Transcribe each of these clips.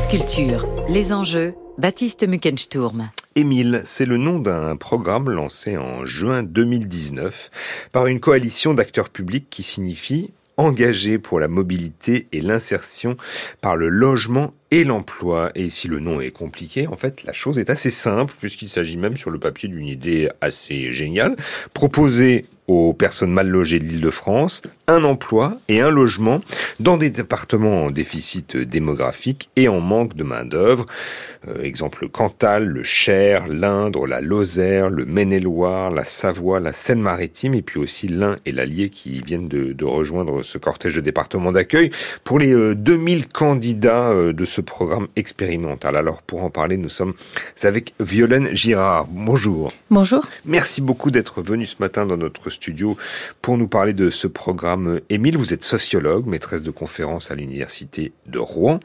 France Culture, les enjeux, Baptiste Muckensturm. Emile, c'est le nom d'un programme lancé en juin 2019 par une coalition d'acteurs publics qui signifie « engagés pour la mobilité et l'insertion par le logement et l'emploi ». Et si le nom est compliqué, en fait, la chose est assez simple, puisqu'il s'agit même sur le papier d'une idée assez géniale. Proposer aux personnes mal logées de l'Île-de-France un emploi et un logement dans des départements en déficit démographique et en manque de main-d'œuvre. Exemple, le Cantal, le Cher, l'Indre, la Lozère, le Maine-et-Loire, la Savoie, la Seine-Maritime et puis aussi l'Ain et l'Allier qui viennent de rejoindre ce cortège de départements d'accueil pour les 2000 candidats de ce programme expérimental. Alors pour en parler, nous sommes avec Violaine Girard. Bonjour. Bonjour. Merci beaucoup d'être venu ce matin dans notre studio pour nous parler de ce programme Emile. Vous êtes sociologue, maîtresse de conférences à l'université de Rouen.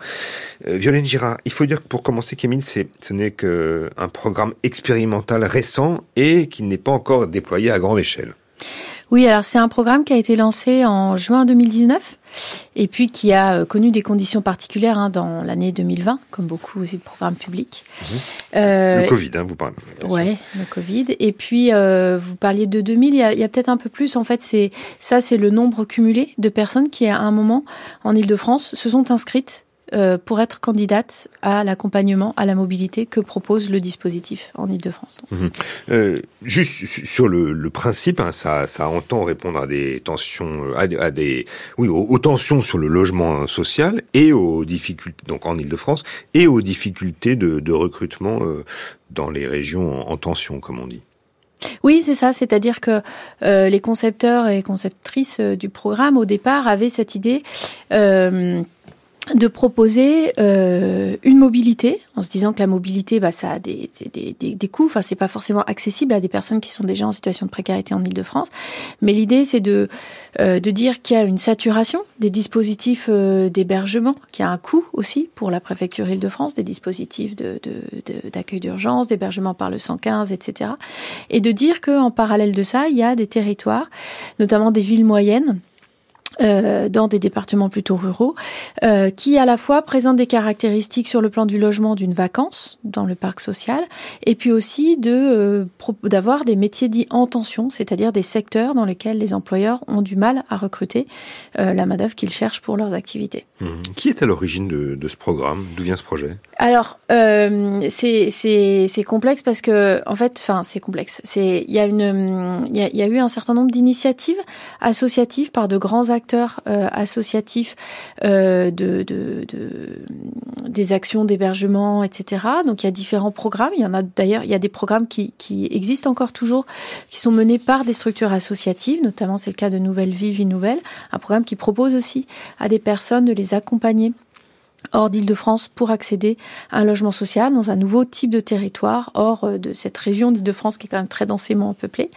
Violaine Girard, il faut dire que pour commencer qu'Emile, ce n'est qu'un programme expérimental récent et qu'il n'est pas encore déployé à grande échelle. Oui, alors c'est un programme qui a été lancé en juin 2019 et puis qui a connu des conditions particulières dans l'année 2020, comme beaucoup aussi de programmes publics. Mmh. Le Covid, vous parlez. Oui, le Covid. Et puis, vous parliez de 2000, il y a peut-être un peu plus. En fait, c'est le nombre cumulé de personnes qui, à un moment, en Ile-de-France, se sont inscrites pour être candidate à l'accompagnement, à la mobilité que propose le dispositif en Ile-de-France. Juste sur le principe, ça entend répondre à des tensions, aux tensions sur le logement social et aux difficultés, donc en Ile-de-France, et aux difficultés de recrutement dans les régions en tension, comme on dit. Oui, c'est ça. C'est-à-dire que les concepteurs et conceptrices du programme, au départ, avaient cette idée de proposer une mobilité, en se disant que la mobilité, ça a des coûts. Enfin, c'est pas forcément accessible à des personnes qui sont déjà en situation de précarité en Ile-de-France. Mais l'idée, c'est de dire qu'il y a une saturation des dispositifs d'hébergement, qu'il y a un coût aussi pour la préfecture Ile-de-France, des dispositifs d'accueil d'urgence, d'hébergement par le 115, etc. Et de dire qu'en parallèle de ça, il y a des territoires, notamment des villes moyennes, dans des départements plutôt ruraux, qui à la fois présentent des caractéristiques sur le plan du logement d'une vacance dans le parc social, et puis aussi d'avoir des métiers dits en tension, c'est-à-dire des secteurs dans lesquels les employeurs ont du mal à recruter la main-d'œuvre qu'ils cherchent pour leurs activités. Qui est à l'origine de ce programme ? D'où vient ce projet ? Alors, c'est complexe parce que, en fait, c'est complexe. Il y a eu un certain nombre d'initiatives associatives par de grands acteurs associatifs des actions d'hébergement, etc. Donc il y a différents programmes. Il y en a d'ailleurs, il y a des programmes qui existent encore toujours, qui sont menés par des structures associatives, notamment c'est le cas de Nouvelle Vie, Vie Nouvelle, un programme qui propose aussi à des personnes de les accompagner hors d'Île-de-France pour accéder à un logement social dans un nouveau type de territoire, hors de cette région d'Île-de-France qui est quand même très densément peuplée.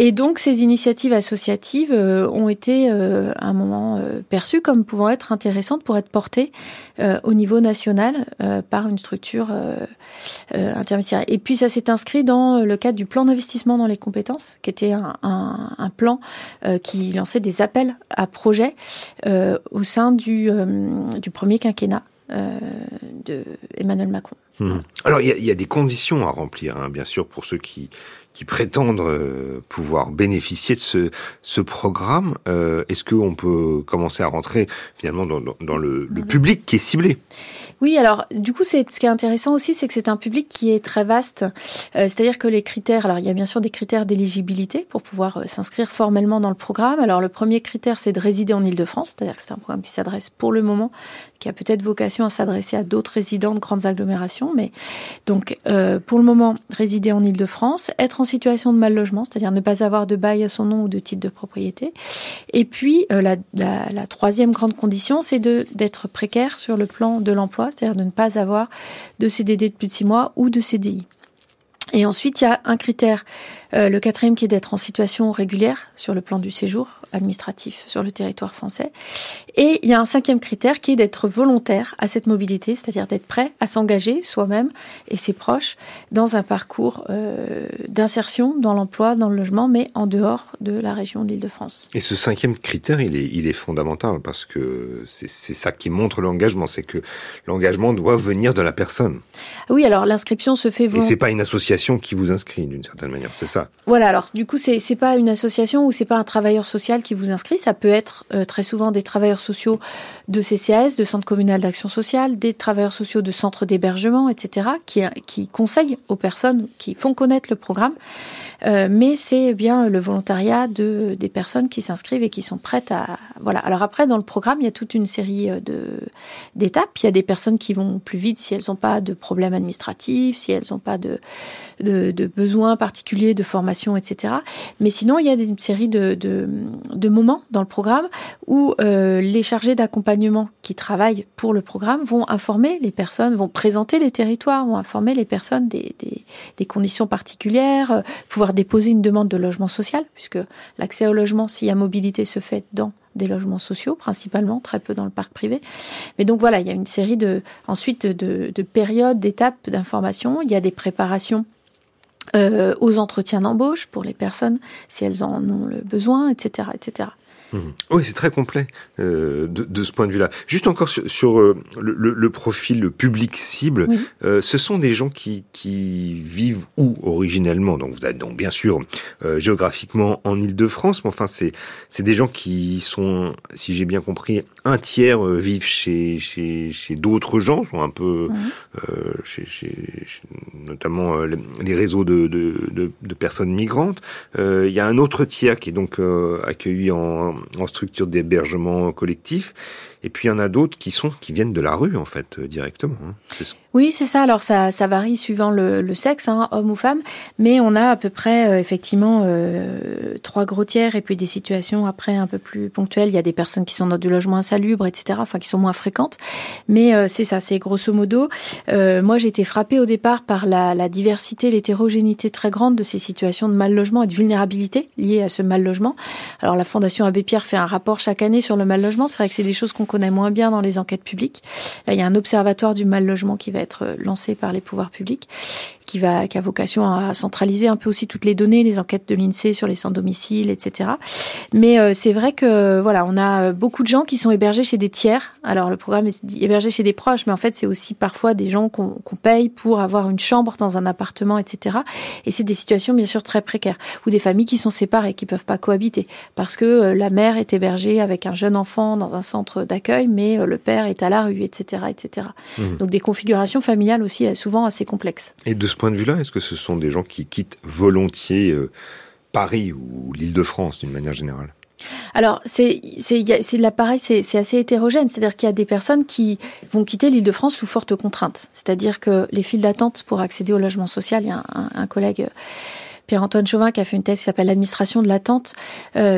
Et donc, ces initiatives associatives ont été, à un moment, perçues comme pouvant être intéressantes pour être portées au niveau national par une structure interministérielle. Et puis, ça s'est inscrit dans le cadre du plan d'investissement dans les compétences, qui était un plan qui lançait des appels à projets au sein du premier quinquennat de Emmanuel Macron. Alors, il y a des conditions à remplir, bien sûr, pour ceux qui prétendent pouvoir bénéficier de ce programme. Est-ce qu'on peut commencer à rentrer finalement dans le public qui est ciblé ? Oui, alors du coup, ce qui est intéressant aussi, c'est que c'est un public qui est très vaste. C'est-à-dire que les critères, alors il y a bien sûr des critères d'éligibilité pour pouvoir s'inscrire formellement dans le programme. Alors le premier critère, c'est de résider en Ile-de-France, c'est-à-dire que c'est un programme qui s'adresse pour le moment, qui a peut-être vocation à s'adresser à d'autres résidents de grandes agglomérations. Mais donc, pour le moment, résider en Ile-de-France, être en situation de mal logement, c'est-à-dire ne pas avoir de bail à son nom ou de titre de propriété. Et puis, la troisième grande condition, c'est d'être précaire sur le plan de l'emploi, c'est-à-dire de ne pas avoir de CDD de plus de 6 mois ou de CDI. Et ensuite, il y a un critère Le quatrième qui est d'être en situation régulière sur le plan du séjour administratif sur le territoire français. Et il y a un cinquième critère qui est d'être volontaire à cette mobilité, c'est-à-dire d'être prêt à s'engager soi-même et ses proches dans un parcours d'insertion dans l'emploi, dans le logement, mais en dehors de la région d'Île-de-France. Et ce cinquième critère, il est fondamental parce que c'est ça qui montre l'engagement, c'est que l'engagement doit venir de la personne. Oui, alors l'inscription se fait volontaire. Et c'est pas une association qui vous inscrit d'une certaine manière, c'est ça. Voilà, alors du coup, c'est pas une association ou c'est pas un travailleur social qui vous inscrit, ça peut être très souvent des travailleurs sociaux de CCAS, de Centre communal d'action sociale, des travailleurs sociaux de centres d'hébergement, etc., qui conseillent aux personnes qui font connaître le programme, mais c'est bien le volontariat des personnes qui s'inscrivent et qui sont prêtes à... Voilà. Alors après, dans le programme, il y a toute une série d'étapes. Il y a des personnes qui vont plus vite si elles n'ont pas de problèmes administratifs, si elles n'ont pas de besoins particuliers de formation, etc. Mais sinon, il y a une série de moments dans le programme où les chargés d'accompagnement qui travaillent pour le programme vont informer les personnes, vont présenter les territoires, vont informer les personnes des conditions particulières, pouvoir déposer une demande de logement social, puisque l'accès au logement, s'il y a mobilité, se fait dans des logements sociaux, principalement, très peu dans le parc privé. Mais donc voilà, il y a une série de périodes, d'étapes, d'informations. Il y a des préparations aux entretiens d'embauche pour les personnes, si elles en ont le besoin, etc., etc. Mmh. Oui, c'est très complet de ce point de vue-là. Juste encore sur le profil, le public cible, oui. Ce sont des gens qui vivent où originellement ? Donc vous êtes donc bien sûr géographiquement en Ile-de-France, mais enfin c'est des gens qui sont, si j'ai bien compris, un tiers vivent chez d'autres gens, sont un peu chez notamment les réseaux de personnes migrantes. Il y a un autre tiers qui est donc accueilli en structure d'hébergement collectif. Et puis, il y en a d'autres qui viennent de la rue, en fait, directement. C'est ça. Oui, c'est ça. Alors, ça varie suivant le sexe, homme ou femme. Mais on a à peu près, effectivement, trois gros tiers et puis des situations, après, un peu plus ponctuelles. Il y a des personnes qui sont dans du logement insalubre, etc., enfin, qui sont moins fréquentes. Mais c'est ça, c'est grosso modo. Moi, j'ai été frappée au départ par la diversité, l'hétérogénéité très grande de ces situations de mal-logement et de vulnérabilité liées à ce mal-logement. Alors, la Fondation Abbé Pierre fait un rapport chaque année sur le mal-logement. C'est vrai que c'est des choses qu'on connaît moins bien dans les enquêtes publiques. Là, il y a un observatoire du mal-logement qui va être lancé par les pouvoirs publics, qui a vocation à centraliser un peu aussi toutes les données, les enquêtes de l'INSEE sur les sans-domicile, etc. Mais c'est vrai que, voilà, on a beaucoup de gens qui sont hébergés chez des tiers. Alors, le programme est hébergé chez des proches, mais en fait, c'est aussi parfois des gens qu'on paye pour avoir une chambre dans un appartement, etc. Et c'est des situations, bien sûr, très précaires, ou des familles qui sont séparées, qui ne peuvent pas cohabiter, parce que la mère est hébergée avec un jeune enfant dans un centre d'accueil, mais le père est à la rue, etc., etc. Mmh. Donc, des configurations familiales aussi, souvent assez complexes. Et de point de vue-là, est-ce que ce sont des gens qui quittent volontiers Paris ou l'Île-de-France d'une manière générale ? Alors, c'est assez hétérogène, c'est-à-dire qu'il y a des personnes qui vont quitter l'Île-de-France sous forte contrainte, c'est-à-dire que les files d'attente pour accéder au logement social, il y a un collègue... Pierre-Antoine Chauvin qui a fait une thèse qui s'appelle « L'administration de l'attente ».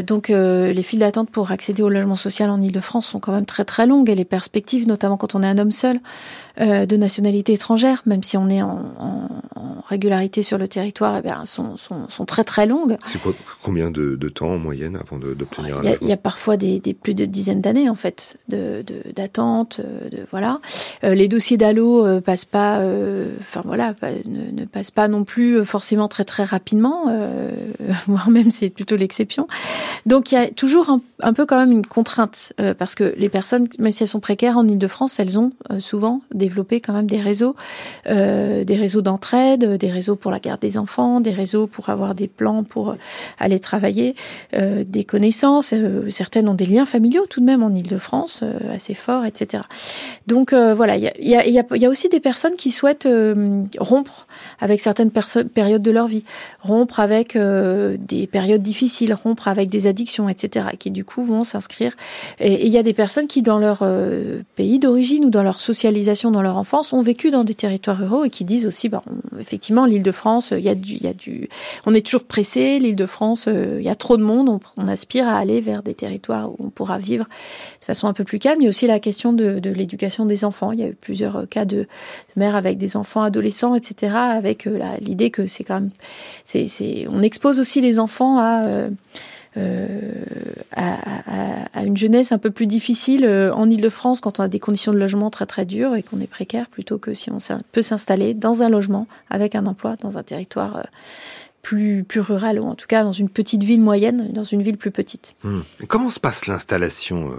Donc, les files d'attente pour accéder au logement social en Ile-de-France sont quand même très très longues et les perspectives, notamment quand on est un homme seul de nationalité étrangère, même si on est en régularité sur le territoire, eh bien, sont très très longues. C'est quoi, combien de temps en moyenne avant d'obtenir un logement ? Il y a parfois des plus de dizaines d'années en fait d'attente. Voilà. Les dossiers d'allo ne passent pas non plus forcément très très rapidement. Voire même c'est plutôt l'exception. Donc il y a toujours un peu quand même une contrainte parce que les personnes, même si elles sont précaires en Ile-de-France, elles ont souvent développé quand même des réseaux d'entraide, des réseaux pour la garde des enfants, des réseaux pour avoir des plans pour aller travailler, des connaissances. Certaines ont des liens familiaux tout de même en Ile-de-France assez forts, etc. Donc voilà, il y a aussi des personnes qui souhaitent rompre avec certaines périodes de leur vie. Rompre avec des périodes difficiles, rompre avec des addictions, etc., qui du coup vont s'inscrire. Et il y a des personnes qui, dans leur pays d'origine ou dans leur socialisation, dans leur enfance, ont vécu dans des territoires ruraux et qui disent aussi, effectivement, l'Île-de-France, on est toujours pressé, l'Île-de-France, il y a trop de monde, on aspire à aller vers des territoires où on pourra vivre façon un peu plus calme. Il y a aussi la question de l'éducation des enfants. Il y a eu plusieurs cas de mères avec des enfants adolescents, etc., avec l'idée que c'est quand même... on expose aussi les enfants à une jeunesse un peu plus difficile en Ile-de-France quand on a des conditions de logement très très dures et qu'on est précaire, plutôt que si on peut s'installer dans un logement avec un emploi dans un territoire plus rural, ou en tout cas dans une petite ville moyenne, dans une ville plus petite. Comment se passe l'installation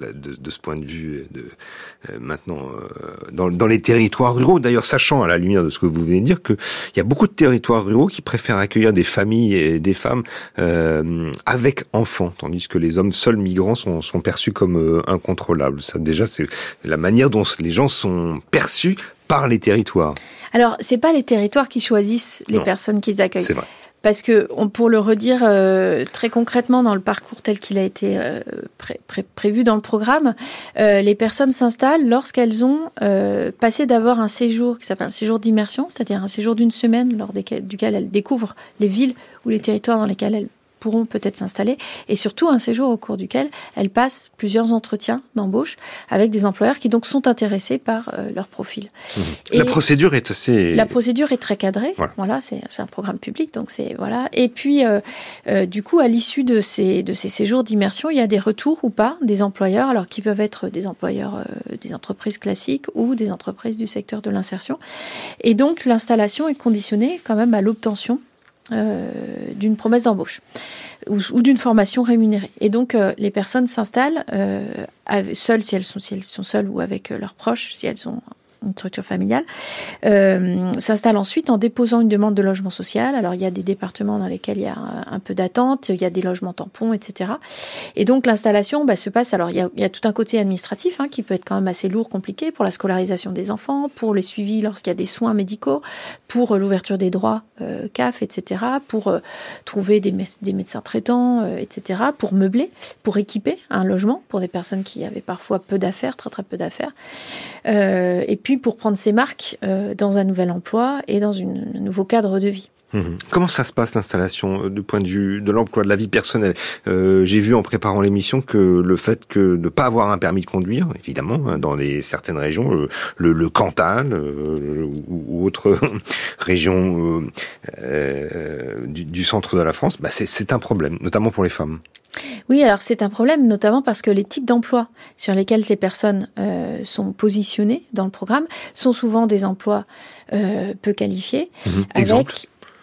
de ce point de vue maintenant dans les territoires ruraux, d'ailleurs, sachant à la lumière de ce que vous venez de dire qu'il y a beaucoup de territoires ruraux qui préfèrent accueillir des familles et des femmes avec enfants, tandis que les hommes seuls migrants sont perçus comme incontrôlables. Ça, déjà, c'est la manière dont les gens sont perçus par les territoires. Alors, c'est pas les territoires qui choisissent les personnes qu'ils accueillent. C'est vrai. Parce que, pour le redire très concrètement dans le parcours tel qu'il a été prévu dans le programme, les personnes s'installent lorsqu'elles ont passé d'abord un séjour qui s'appelle un séjour d'immersion, c'est-à-dire un séjour d'une semaine lors duquel elles découvrent les villes ou les territoires dans lesquels elles pourront peut-être s'installer, et surtout un séjour au cours duquel elles passent plusieurs entretiens d'embauche avec des employeurs qui donc sont intéressés par leur profil. Et la procédure est très cadrée. Voilà, c'est un programme public, donc c'est voilà. Et puis du coup, à l'issue de ces séjours d'immersion, il y a des retours ou pas des employeurs, alors qui peuvent être des employeurs des entreprises classiques ou des entreprises du secteur de l'insertion. Et donc l'installation est conditionnée quand même à l'obtention d'une promesse d'embauche ou d'une formation rémunérée. Et donc, les personnes s'installent seules, si elles sont seules, ou avec leurs proches, si elles ont une structure familiale, s'installent ensuite en déposant une demande de logement social. Alors, il y a des départements dans lesquels il y a un peu d'attente, il y a des logements tampons, etc. Et donc, l'installation se passe... Alors, il y a tout un côté administratif qui peut être quand même assez lourd, compliqué, pour la scolarisation des enfants, pour le suivi lorsqu'il y a des soins médicaux, pour l'ouverture des droits CAF, etc., pour trouver des médecins traitants, etc., pour meubler, pour équiper un logement pour des personnes qui avaient parfois peu d'affaires, très très peu d'affaires. Et puis, pour prendre ses marques dans un nouvel emploi et dans un nouveau cadre de vie. Comment ça se passe, l'installation, du point de vue de l'emploi, de la vie personnelle ? J'ai vu en préparant l'émission que le fait que de ne pas avoir un permis de conduire, évidemment, dans certaines régions, le Cantal ou autres régions du centre de la France, c'est un problème, notamment pour les femmes. Oui, alors c'est un problème, notamment parce que les types d'emplois sur lesquels ces personnes sont positionnées dans le programme sont souvent des emplois peu qualifiés. Exemple ?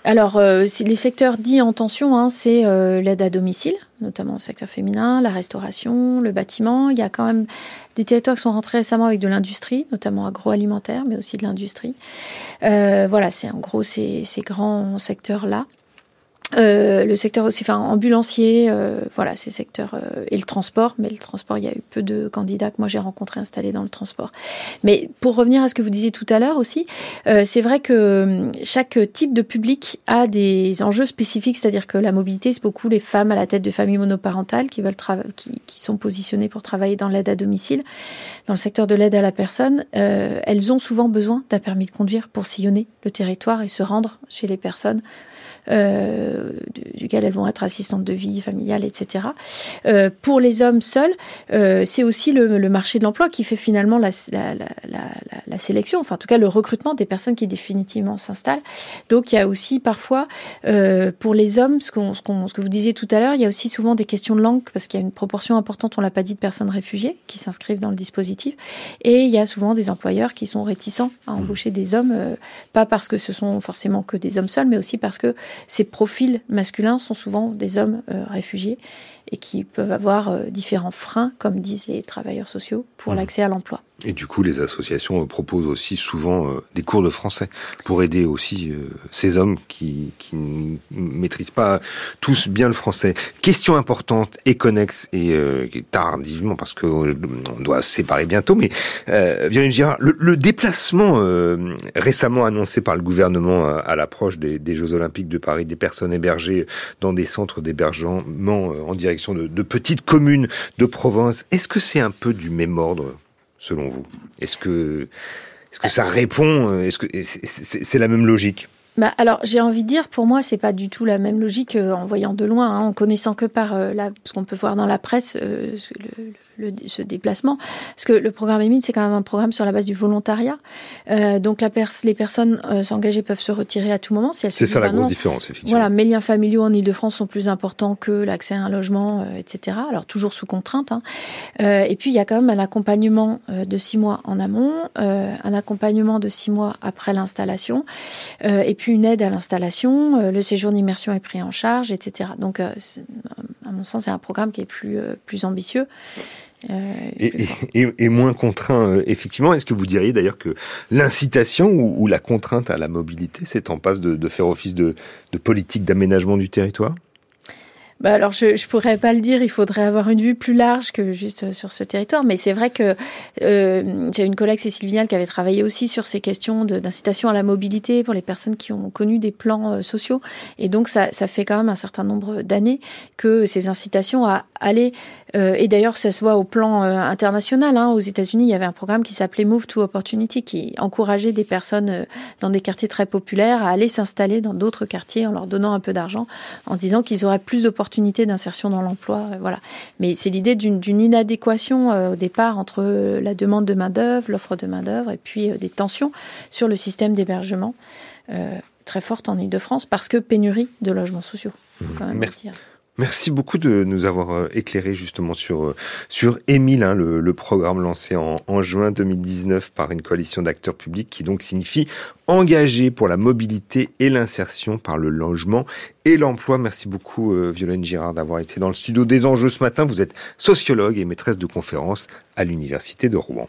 Alors, les secteurs dits en tension, c'est l'aide à domicile, notamment le secteur féminin, la restauration, le bâtiment. Il y a quand même des territoires qui sont rentrés récemment avec de l'industrie, notamment agroalimentaire, mais aussi de l'industrie. Voilà, c'est en gros ces grands secteurs-là. Le secteur aussi, ambulancier, voilà, ces secteurs, et le transport, mais le transport, il y a eu peu de candidats que moi j'ai rencontrés installés dans le transport. Mais pour revenir à ce que vous disiez tout à l'heure aussi, c'est vrai que chaque type de public a des enjeux spécifiques, c'est-à-dire que la mobilité, c'est beaucoup les femmes à la tête de familles monoparentales qui veulent qui sont positionnées pour travailler dans l'aide à domicile, dans le secteur de l'aide à la personne. Elles ont souvent besoin d'un permis de conduire pour sillonner le territoire et se rendre chez les personnes duquel elles vont être assistantes de vie familiale, etc. Pour les hommes seuls, c'est aussi le marché de l'emploi qui fait finalement la sélection, enfin en tout cas le recrutement des personnes qui définitivement s'installent. Donc il y a aussi parfois, pour les hommes, ce que vous disiez tout à l'heure, il y a aussi souvent des questions de langue, parce qu'il y a une proportion importante, on l'a pas dit, de personnes réfugiées qui s'inscrivent dans le dispositif, et il y a souvent des employeurs qui sont réticents à embaucher des hommes, pas parce que ce sont forcément que des hommes seuls, mais aussi parce que ces profils masculins sont souvent des hommes réfugiés et qui peuvent avoir différents freins, comme disent les travailleurs sociaux, pour l'accès à l'emploi. Et du coup, les associations proposent aussi souvent des cours de français pour aider aussi ces hommes qui ne maîtrisent pas tous bien le français. Question importante et connexe, et tardivement, parce qu'on doit se séparer bientôt, mais Violaine Girard, le déplacement récemment annoncé par le gouvernement à l'approche des Jeux Olympiques de Paris, des personnes hébergées dans des centres d'hébergement en direction de petites communes de province, est-ce que c'est un peu du même ordre ? Selon vous, est-ce que ça répond ? Est-ce que c'est la même logique ? Alors, j'ai envie de dire, pour moi, c'est pas du tout la même logique en voyant de loin, en connaissant que par parce qu'on peut voir dans la presse ce déplacement, parce que le programme Emile, c'est quand même un programme sur la base du volontariat. Donc les personnes engagées peuvent se retirer à tout moment. Si elles c'est ça la grosse différence, effectivement. Voilà, mes liens familiaux en Ile-de-France sont plus importants que l'accès à un logement, etc. Alors toujours sous contrainte. Hein. Et puis il y a quand même un accompagnement de 6 mois en amont, un accompagnement de 6 mois après l'installation, et puis une aide à l'installation, le séjour d'immersion est pris en charge, etc. Donc à mon sens, c'est un programme qui est plus ambitieux. Et moins contraint, effectivement. Est-ce que vous diriez d'ailleurs que l'incitation ou la contrainte à la mobilité, c'est en passe de faire office de politique d'aménagement du territoire ? Bah alors je pourrais pas le dire, il faudrait avoir une vue plus large que juste sur ce territoire, mais c'est vrai que j'ai une collègue, Cécile Vignal, qui avait travaillé aussi sur ces questions d'incitation à la mobilité pour les personnes qui ont connu des plans sociaux, et donc ça fait quand même un certain nombre d'années que ces incitations à aller, et d'ailleurs ça se voit au plan international, hein, aux États-Unis, il y avait un programme qui s'appelait Move to Opportunity, qui encourageait des personnes dans des quartiers très populaires à aller s'installer dans d'autres quartiers en leur donnant un peu d'argent, en se disant qu'ils auraient plus d'opportunités d'insertion dans l'emploi, voilà. Mais c'est l'idée d'une inadéquation au départ entre la demande de main-d'œuvre, l'offre de main-d'œuvre, et puis des tensions sur le système d'hébergement très fortes en Ile-de-France, parce que pénurie de logements sociaux. Quand même merci. Dire. Merci beaucoup de nous avoir éclairé justement sur Emile, hein, le programme lancé en juin 2019 par une coalition d'acteurs publics qui donc signifie engagé pour la mobilité et l'insertion par le logement et l'emploi. Merci beaucoup Violaine Girard d'avoir été dans le studio des Enjeux ce matin. Vous êtes sociologue et maîtresse de conférences à l'Université de Rouen.